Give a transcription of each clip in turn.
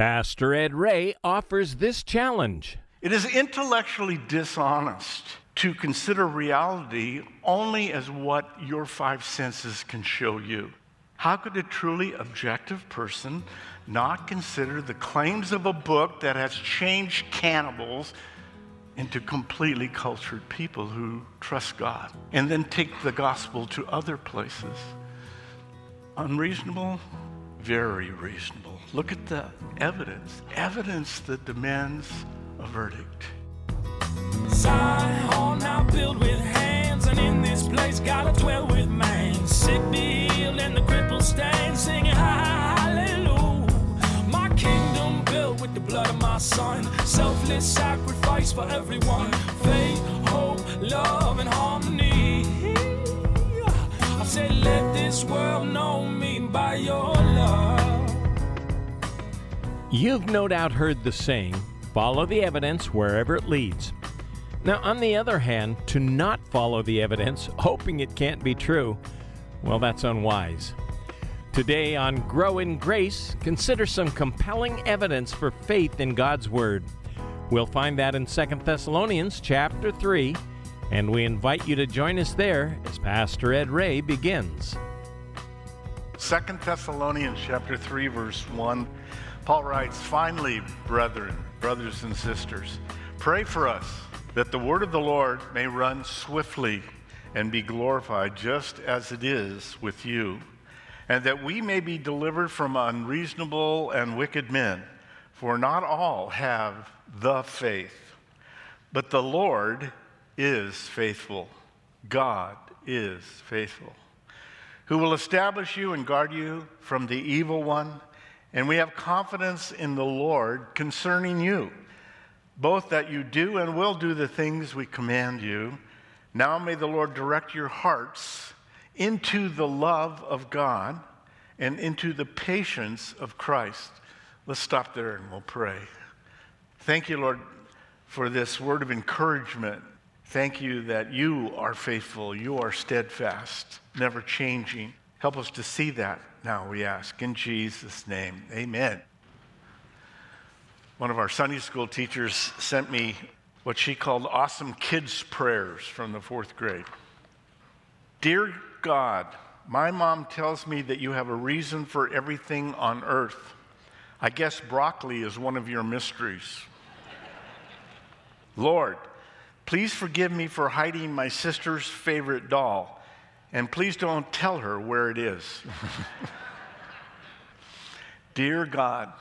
Pastor Ed Ray offers this challenge. It is intellectually dishonest to consider reality only as what your five senses can show you. How could a truly objective person not consider the claims of a book that has changed cannibals into completely cultured people who trust God, and then take the gospel to other places? Unreasonable? Very reasonable. Look at the evidence. Evidence that demands a verdict. Zion, now built with hands, and in this place gotta dwell with man. Sick be healed and the crippled stand, singing hallelujah. My kingdom built with the blood of my son, selfless sacrifice for everyone. Faith, hope, love, and harmony. I said, let this world know me by your love. You've no doubt heard the saying, follow the evidence wherever it leads. Now, on the other hand, to not follow the evidence, hoping it can't be true, well, that's unwise. Today on Grow in Grace, consider some compelling evidence for faith in God's Word. We'll find that in 2 Thessalonians chapter 3, and we invite you to join us there as Pastor Ed Ray begins. 2 Thessalonians chapter 3, verse 1, Paul writes, "Finally, brothers and sisters, pray for us, that the word of the Lord may run swiftly and be glorified just as it is with you, and that we may be delivered from unreasonable and wicked men, for not all have the faith. But the Lord is faithful, God is faithful, who will establish you and guard you from the evil one, and we have confidence in the Lord concerning you, both that you do and will do the things we command you. Now may the Lord direct your hearts into the love of God and into the patience of Christ." Let's stop there and we'll pray. Thank you, Lord, for this word of encouragement. Thank you that you are faithful, you are steadfast, never changing. Help us to see that now, we ask. In Jesus' name, amen. One of our Sunday school teachers sent me what she called awesome kids' prayers from the fourth grade. Dear God, my mom tells me that you have a reason for everything on earth. I guess broccoli is one of your mysteries. Lord, please forgive me for hiding my sister's favorite doll, and please don't tell her where it is. Dear God,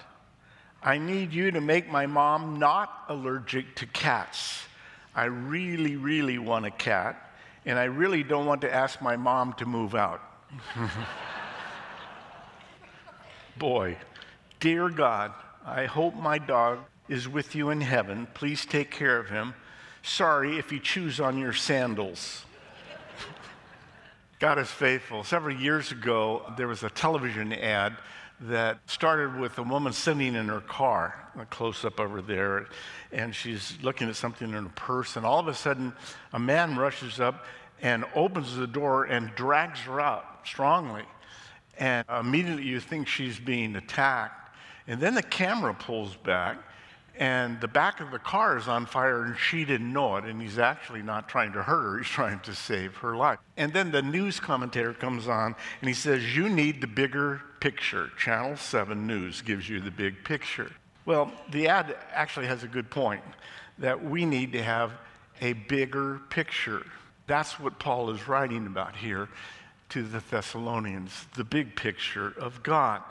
I need you to make my mom not allergic to cats. I really, really want a cat, and I really don't want to ask my mom to move out. Boy, dear God, I hope my dog is with you in heaven. Please take care of him. Sorry if you chews on your sandals. God is faithful. Several years ago, there was a television ad that started with a woman sitting in her car, a close-up over there, and she's looking at something in her purse, and all of a sudden, a man rushes up and opens the door and drags her out strongly, and immediately you think she's being attacked, and then the camera pulls back, and the back of the car is on fire, and she didn't know it, and he's actually not trying to hurt her, he's trying to save her life. And then the news commentator comes on, and he says, "You need the bigger picture. Channel 7 News gives you the big picture." Well, the ad actually has a good point, that we need to have a bigger picture. That's what Paul is writing about here to the Thessalonians, the big picture of God.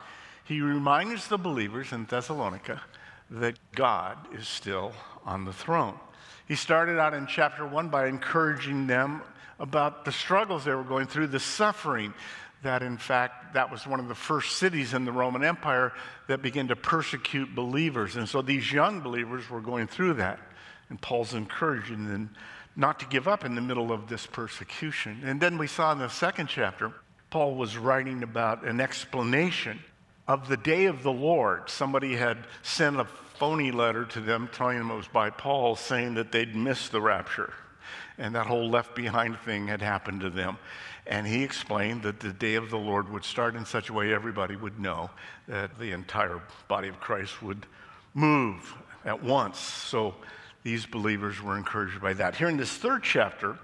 He reminds the believers in Thessalonica that God is still on the throne. He started out in chapter 1 by encouraging them about the struggles they were going through, the suffering, that in fact that was one of the first cities in the Roman Empire that began to persecute believers. And so these young believers were going through that. And Paul's encouraging them not to give up in the middle of this persecution. And then we saw in the second chapter, Paul was writing about an explanation of the day of the Lord. Somebody had sent a phony letter to them telling them it was by Paul, saying that they'd missed the rapture. and that whole left behind thing had happened to them. And he explained that the day of the Lord would start in such a way everybody would know that the entire body of Christ would move at once. So these believers were encouraged by that. Here in this third chapter,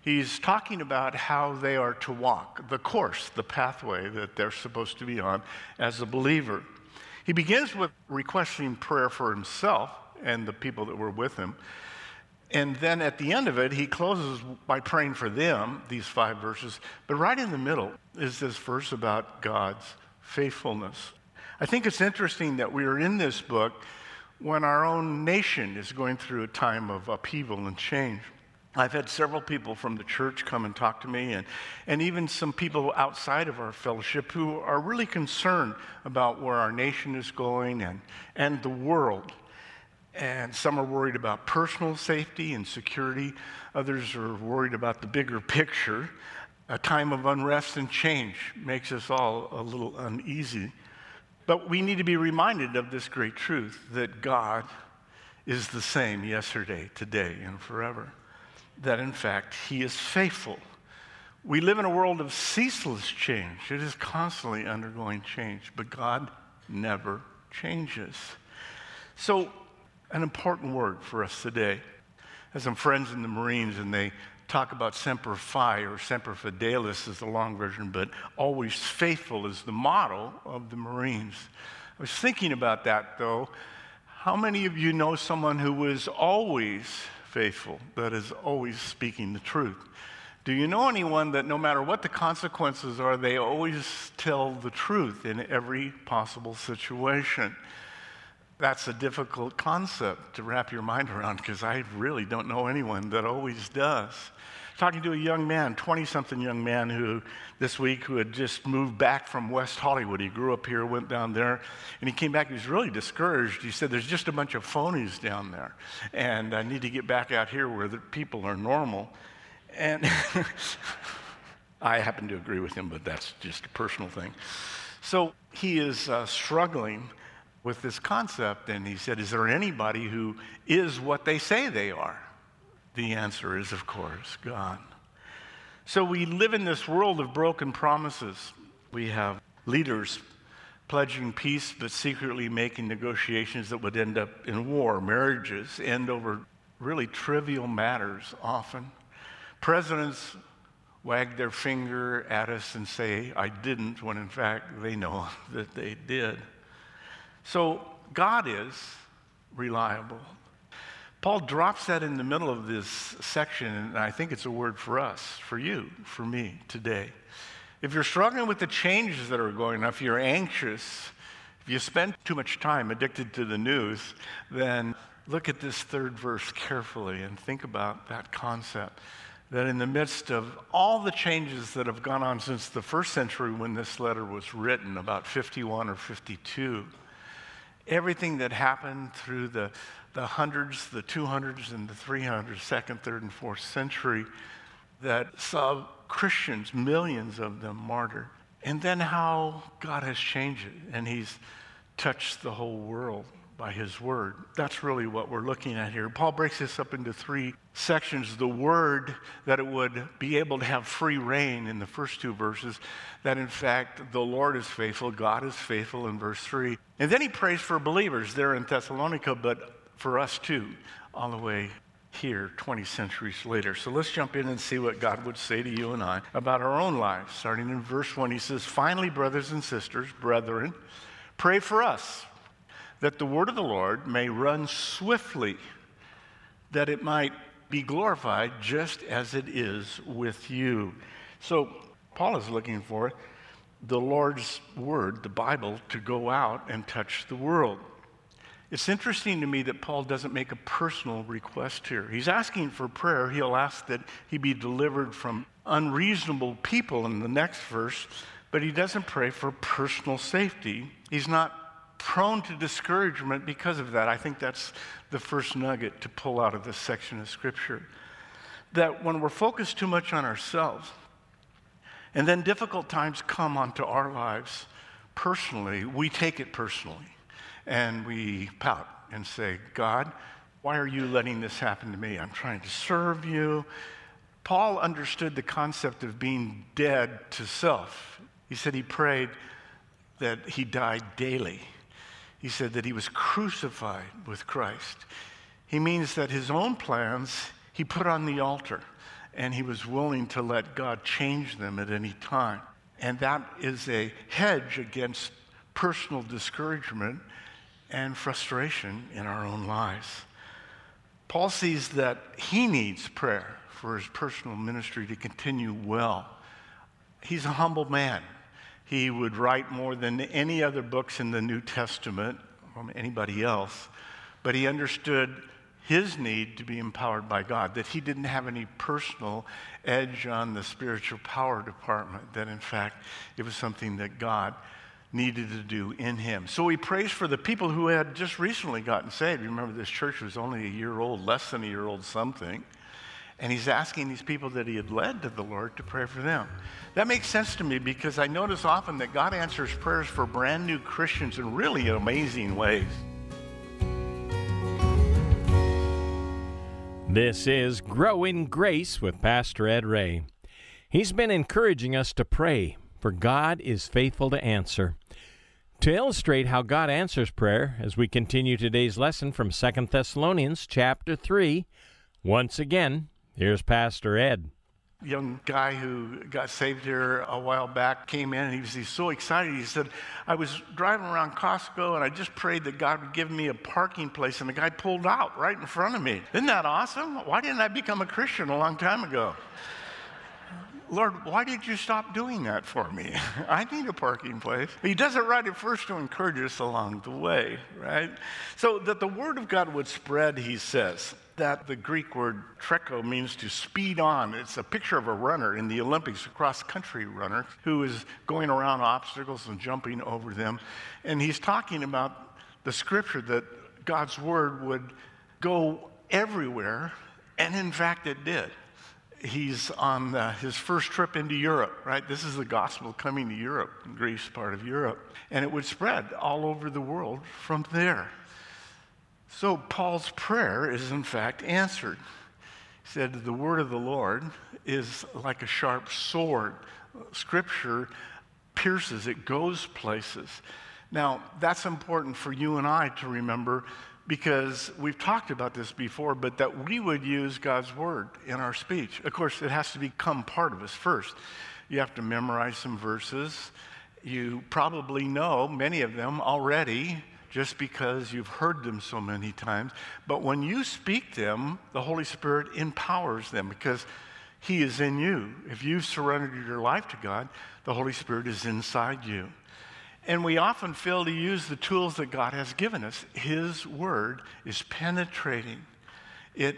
he's talking about how they are to walk, the course, the pathway that they're supposed to be on as a believer. He begins with requesting prayer for himself and the people that were with him. And then at the end of it, he closes by praying for them, these five verses. But right in the middle is this verse about God's faithfulness. I think it's interesting that we are in this book when our own nation is going through a time of upheaval and change. I've had several people from the church come and talk to me, and even some people outside of our fellowship who are really concerned about where our nation is going and the world. And some are worried about personal safety and security. Others are worried about the bigger picture. A time of unrest and change makes us all a little uneasy. But we need to be reminded of this great truth that God is the same yesterday, today, and forever. That in fact, he is faithful. We live in a world of ceaseless change. It is constantly undergoing change, but God never changes. So, an important word for us today. I have some friends in the Marines, and they talk about Semper Fi, or Semper Fidelis is the long version, but always faithful is the motto of the Marines. I was thinking about that, though. How many of you know someone who is always faithful, that is always speaking the truth? Do you know anyone that no matter what the consequences are, they always tell the truth in every possible situation? That's a difficult concept to wrap your mind around because I really don't know anyone that always does. Talking to a young man, 20-something young man who had just moved back from West Hollywood. He grew up here, went down there, and he came back. He was really discouraged. He said, there's just a bunch of phonies down there, and I need to get back out here where the people are normal. And I happen to agree with him, but that's just a personal thing. So he is struggling with this concept, and he said, is there anybody who is what they say they are? The answer is, of course, God. So we live in this world of broken promises. We have leaders pledging peace but secretly making negotiations that would end up in war. Marriages end over really trivial matters often. Presidents wag their finger at us and say, I didn't, when in fact they know that they did. So God is reliable. Paul drops that in the middle of this section, and I think it's a word for us, for you, for me today. If you're struggling with the changes that are going on, if you're anxious, if you spend too much time addicted to the news, then look at this third verse carefully and think about that concept, that in the midst of all the changes that have gone on since the first century when this letter was written, about 51 or 52, everything that happened through the hundreds, the 200s, and the 300s, second, third, and fourth century that saw Christians, millions of them, martyred. And then how God has changed it, and he's touched the whole world by his word. That's really what we're looking at here. Paul breaks this up into three sections. The word, that it would be able to have free reign in the first two verses, that in fact the Lord is faithful, God is faithful in verse 3. And then he prays for believers there in Thessalonica, but for us too, all the way here 20 centuries later. So let's jump in and see what God would say to you and I about our own lives. Starting in verse 1, he says, finally, brothers and sisters, brethren, pray for us, that the word of the Lord may run swiftly, that it might be glorified just as it is with you. So Paul is looking for the Lord's word, the Bible, to go out and touch the world. It's interesting to me that Paul doesn't make a personal request here. He's asking for prayer. He'll ask that he be delivered from unreasonable people in the next verse, but he doesn't pray for personal safety. He's not prone to discouragement because of that. I think that's the first nugget to pull out of this section of Scripture. That when we're focused too much on ourselves, and then difficult times come onto our lives personally, we take it personally. And we pout and say, God, Why are you letting this happen to me? I'm trying to serve you. Paul understood the concept of being dead to self. He said he prayed that he died daily. He said that he was crucified with Christ. He means that his own plans he put on the altar, and he was willing to let God change them at any time. And that is a hedge against personal discouragement and frustration in our own lives. Paul sees that he needs prayer for his personal ministry to continue well. He's a humble man. He would write more than any other books in the New Testament from anybody else, but he understood his need to be empowered by God, that he didn't have any personal edge on the spiritual power department, that in fact, it was something that God needed to do in him. So he prays for the people who had just recently gotten saved. You remember, this church was only a year old, less than a year old something. And he's asking these people that he had led to the Lord to pray for them. That makes sense to me because I notice often that God answers prayers for brand new Christians in really amazing ways. This is Grow in Grace with Pastor Ed Ray. He's been encouraging us to pray, for God is faithful to answer. To illustrate how God answers prayer, as we continue today's lesson from 2 Thessalonians chapter 3, once again, here's Pastor Ed. Young guy who got saved here a while back came in, and he's so excited. He said, I was driving around Costco, and I just prayed that God would give me a parking place, and the guy pulled out right in front of me. Isn't that awesome? Why didn't I become a Christian a long time ago? Lord, why did you stop doing that for me? I need a parking place. He does it right at first to encourage us along the way, right? So that the word of God would spread, he says. That the Greek word treko means to speed on. It's a picture of a runner in the Olympics, a cross-country runner, who is going around obstacles and jumping over them. And he's talking about the scripture that God's word would go everywhere, and in fact it did. He's on his first trip into Europe, right? This is the gospel coming to Europe, Greece, part of Europe. And it would spread all over the world from there. So Paul's prayer is, in fact, answered. He said, the word of the Lord is like a sharp sword. Scripture pierces, it goes places. Now, that's important for you and I to remember because we've talked about this before, but that we would use God's word in our speech. Of course, it has to become part of us first. You have to memorize some verses. You probably know many of them already, just because you've heard them so many times. But when you speak them, the Holy Spirit empowers them because He is in you. If you've surrendered your life to God, the Holy Spirit is inside you. And we often fail to use the tools that God has given us. His word is penetrating. It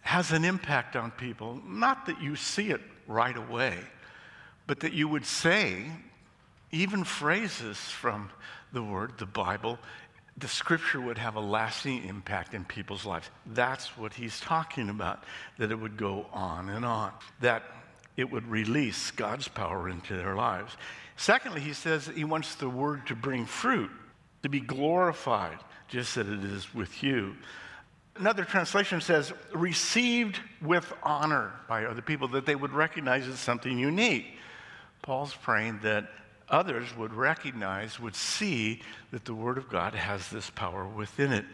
has an impact on people. Not that you see it right away, but that you would say even phrases from the Word, the Bible, the Scripture would have a lasting impact in people's lives. That's what he's talking about, that it would go on and on, that it would release God's power into their lives. Secondly, he says he wants the Word to bring fruit, to be glorified, just as it is with you. Another translation says, received with honor by other people, that they would recognize it's something unique. Paul's praying that others would recognize, would see that the Word of God has this power within it.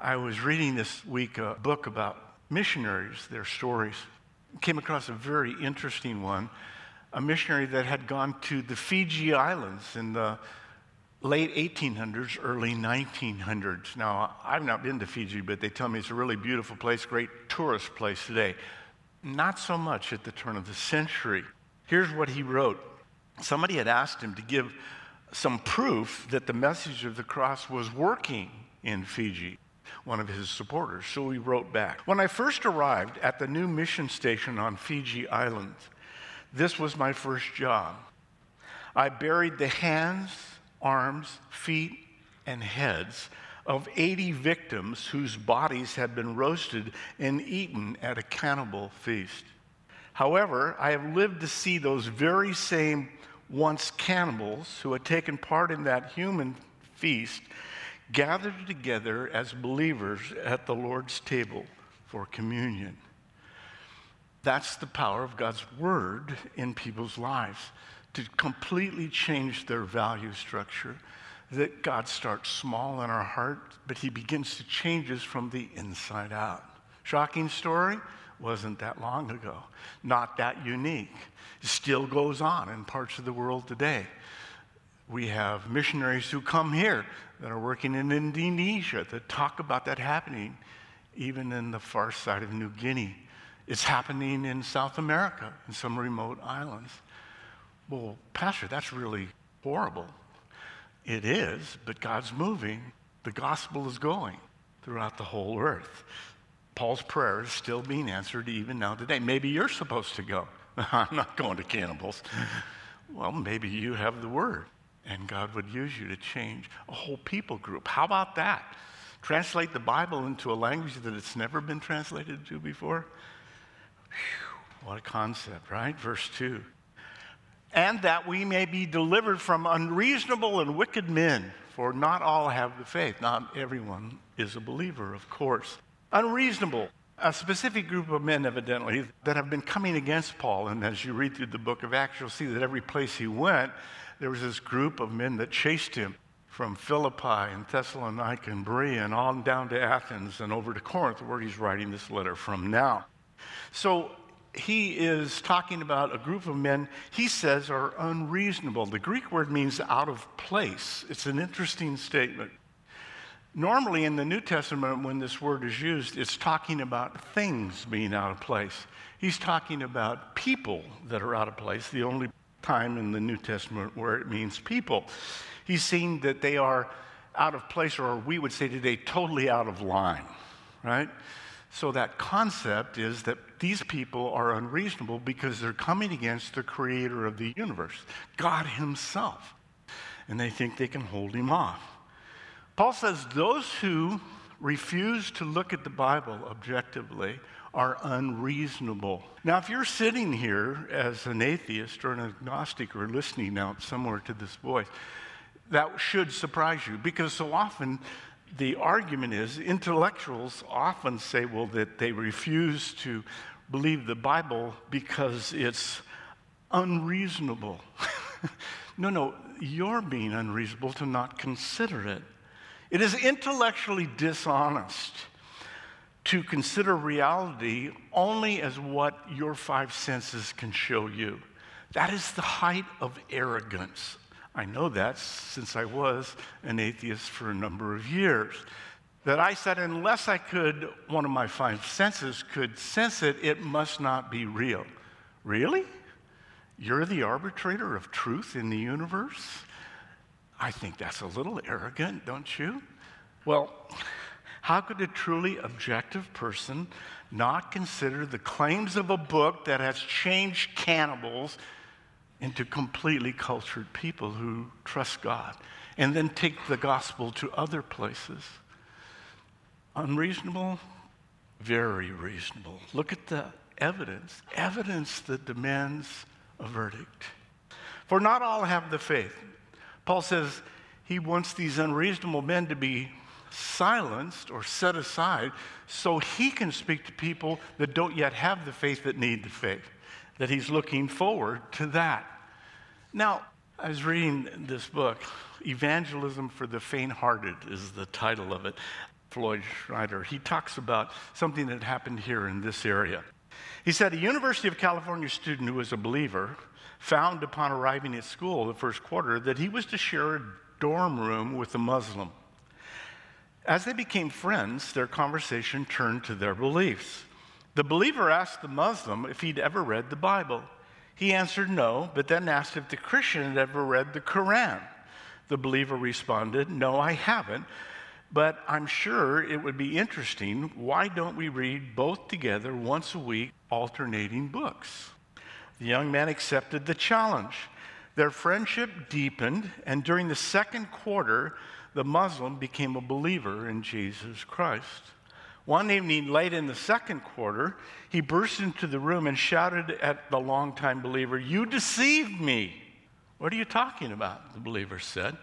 I was reading this week a book about missionaries, their stories. Came across a very interesting one, a missionary that had gone to the Fiji Islands in the late 1800s, early 1900s. Now, I've not been to Fiji, but they tell me it's a really beautiful place, great tourist place today. Not so much at the turn of the century. Here's what he wrote. Somebody had asked him to give some proof that the message of the cross was working in Fiji, one of his supporters. So he wrote back, when I first arrived at the new mission station on Fiji Island, this was my first job. I buried the hands, arms, feet, and heads of 80 victims whose bodies had been roasted and eaten at a cannibal feast. However, I have lived to see those very same once cannibals who had taken part in that human feast gathered together as believers at the Lord's table for communion. That's the power of God's word in people's lives to completely change their value structure. That God starts small in our heart, but he begins to change us from the inside out. Shocking story, wasn't that long ago. Not that unique. It still goes on in parts of the world today. We have missionaries who come here that are working in Indonesia that talk about that happening, even in the far side of New Guinea. It's happening in South America, in some remote islands. Well, Pastor, that's really horrible. It is, but God's moving. The gospel is going throughout the whole earth. Paul's prayer is still being answered even now today. Maybe you're supposed to go. I'm not going to cannibals. Well, maybe you have the word, and God would use you to change a whole people group. How about that? Translate the Bible into a language that it's never been translated to before. Whew, what a concept, right? Verse 2. And that we may be delivered from unreasonable and wicked men, for not all have the faith. Not everyone is a believer, of course. Unreasonable, a specific group of men, evidently, that have been coming against Paul. And as you read through the book of Acts, you'll see that every place he went, there was this group of men that chased him from Philippi and Thessalonica and Berea and on down to Athens and over to Corinth, where he's writing this letter from now. So he is talking about a group of men he says are unreasonable. The Greek word means out of place. It's an interesting statement. Normally in the New Testament, when this word is used, it's talking about things being out of place. He's talking about people that are out of place, the only time in the New Testament where it means people. He's saying that they are out of place, or we would say today, totally out of line, right? So that concept is that these people are unreasonable because they're coming against the creator of the universe, God himself, and they think they can hold him off. Paul says those who refuse to look at the Bible objectively are unreasonable. Now, if you're sitting here as an atheist or an agnostic or listening out somewhere to this voice, that should surprise you, because so often the argument is intellectuals often say, well, that they refuse to believe the Bible because it's unreasonable. No, you're being unreasonable to not consider it. It is intellectually dishonest to consider reality only as what your five senses can show you. That is the height of arrogance. I know that since I was an atheist for a number of years, that I said unless I could, one of my five senses could sense it, it must not be real. Really? You're the arbitrator of truth in the universe? I think that's a little arrogant, don't you? Well, how could a truly objective person not consider the claims of a book that has changed cannibals into completely cultured people who trust God, and then take the gospel to other places? Unreasonable? Very reasonable. Look at the evidence. Evidence that demands a verdict. For not all have the faith. Paul says he wants these unreasonable men to be silenced or set aside so he can speak to people that don't yet have the faith that need the faith. That he's looking forward to that. Now, I was reading this book, Evangelism for the Fainthearted is the title of it. Floyd Schneider, he talks about something that happened here in this area. He said a University of California student who was a believer found upon arriving at school the first quarter that he was to share a dorm room with a Muslim. As they became friends, their conversation turned to their beliefs. The believer asked the Muslim if he'd ever read the Bible. He answered no, but then asked if the Christian had ever read the Quran. The believer responded, no, I haven't, but I'm sure it would be interesting. Why don't we read both together once a week, alternating books? The young man accepted the challenge. Their friendship deepened, and during the second quarter, the Muslim became a believer in Jesus Christ. One evening, late in the second quarter, he burst into the room and shouted at the longtime believer, "You deceived me!" "What are you talking about?" the believer said.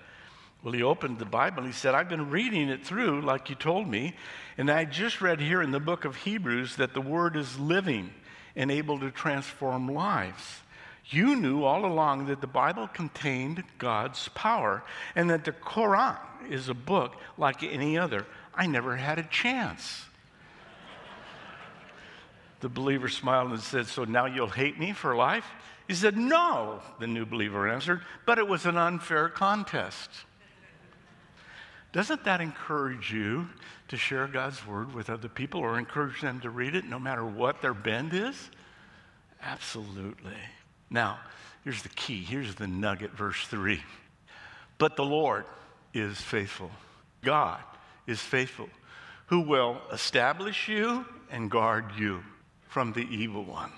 Well, he opened the Bible and he said, I've been reading it through like you told me, and I just read here in the book of Hebrews that the word is living and able to transform lives. You knew all along that the Bible contained God's power and that the Quran is a book like any other. I never had a chance. The believer smiled and said, so now you'll hate me for life? He said, no, the new believer answered, but it was an unfair contest. Doesn't that encourage you to share God's word with other people or encourage them to read it no matter what their bend is? Absolutely. Now, here's the key. Here's the nugget, verse 3. But the Lord is faithful. God is faithful, who will establish you and guard you from the evil one.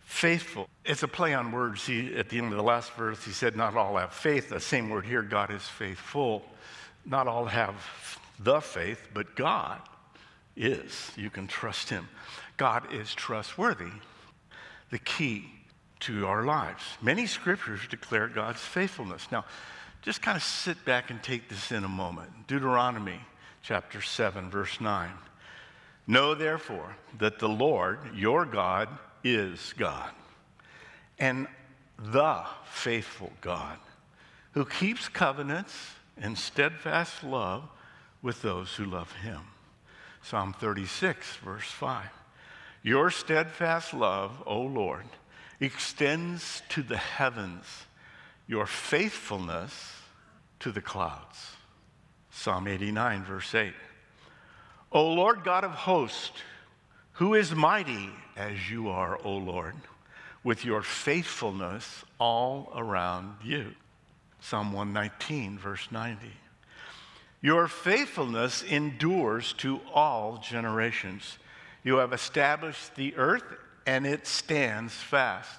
Faithful. It's a play on words. At the end of the last verse, he said, not all have faith. The same word here, God is faithful. Not all have the faith, but God is. You can trust him. God is trustworthy. The key to our lives. Many scriptures declare God's faithfulness. Now, just kind of sit back and take this in a moment. Deuteronomy chapter 7, verse 9. Know therefore that the Lord, your God, is God, and the faithful God, who keeps covenants and steadfast love with those who love him. Psalm 36, verse 5. Your steadfast love, O Lord, extends to the heavens, your faithfulness to the clouds. Psalm 89, verse 8. O Lord God of hosts, who is mighty as you are, O Lord, with your faithfulness all around you. Psalm 119, verse 90. Your faithfulness endures to all generations. You have established the earth, and it stands fast.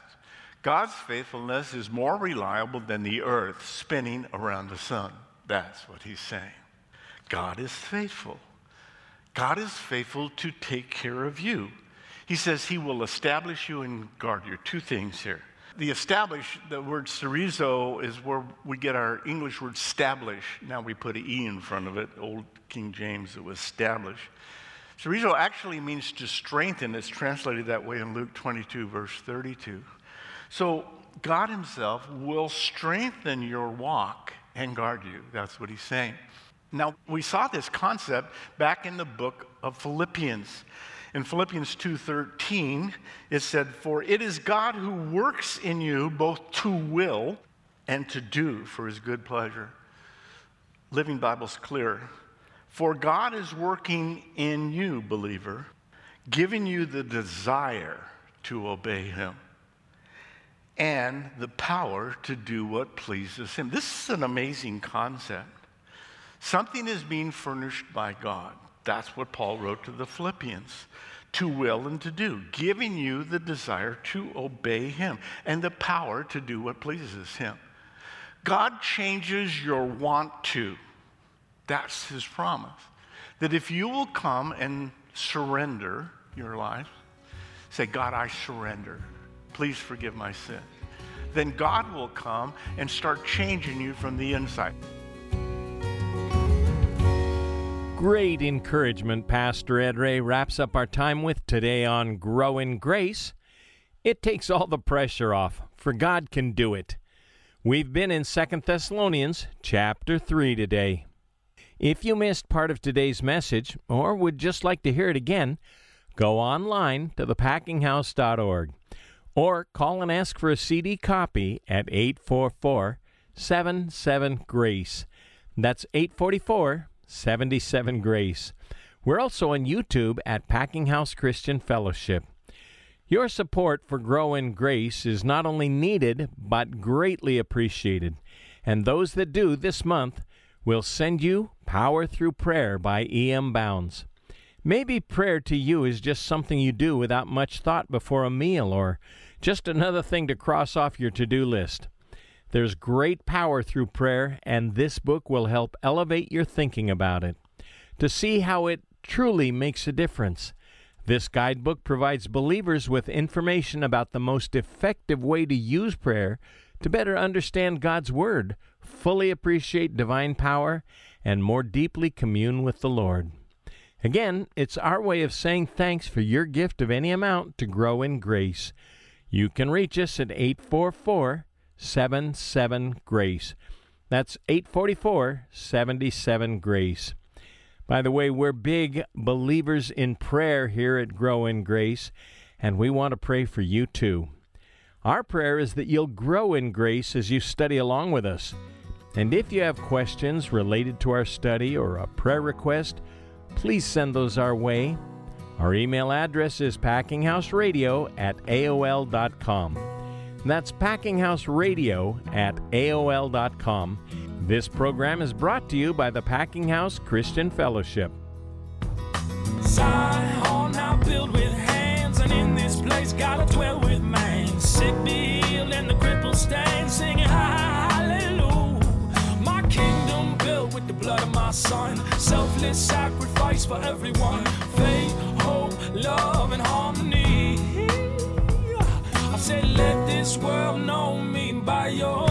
God's faithfulness is more reliable than the earth spinning around the sun. That's what he's saying. God is faithful. God is faithful to take care of you. He says he will establish you and guard you. Two things here. The establish, the word sterizo, is where we get our English word establish. Now we put an E in front of it. Old King James, it was establish. Sterizo actually means to strengthen. It's translated that way in Luke 22, verse 32. So God himself will strengthen your walk and guard you. That's what he's saying. Now, we saw this concept back in the book of Philippians. In Philippians 2:13, it said, for it is God who works in you both to will and to do for his good pleasure. Living Bible's clear. For God is working in you, believer, giving you the desire to obey him and the power to do what pleases him. This is an amazing concept. Something is being furnished by God. That's what Paul wrote to the Philippians, to will and to do, giving you the desire to obey him and the power to do what pleases him. God changes your want to. That's his promise, that if you will come and surrender your life, say, God, I surrender. Please forgive my sin. Then God will come and start changing you from the inside. Great encouragement. Pastor Ed Ray wraps up our time with today on Grow in Grace. It takes all the pressure off, for God can do it. We've been in 2 Thessalonians chapter 3 today. If you missed part of today's message or would just like to hear it again, go online to thepackinghouse.org or call and ask for a CD copy at 844-77-GRACE. That's 844-77-GRACE. We're also on YouTube at Packing House Christian Fellowship. Your support for Grow in Grace is not only needed, but greatly appreciated. And those that do this month will send you Power Through Prayer by E.M. Bounds. Maybe prayer to you is just something you do without much thought before a meal, or just another thing to cross off your to-do list. There's great power through prayer, and this book will help elevate your thinking about it to see how it truly makes a difference. This guidebook provides believers with information about the most effective way to use prayer to better understand God's Word, fully appreciate divine power, and more deeply commune with the Lord. Again, it's our way of saying thanks for your gift of any amount to grow in grace. You can reach us at 844-77-GRACE. That's 844-77-GRACE. By the way, we're big believers in prayer here at Grow in Grace, and we want to pray for you too. Our prayer is that you'll grow in grace as you study along with us. And if you have questions related to our study or a prayer request, please send those our way. Our email address is packinghouseradio@aol.com. That's packinghouseradio@aol.com. This program is brought to you by the Packing House Christian Fellowship. Zion, now built with hands, and in this place gotta dwell with man. Sick be healed, and the cripple stand, singing hallelujah. My kingdom built with the blood of my son, selfless sacrifice for everyone. Faith, hope, love, and harmony. I said, let this world know me by your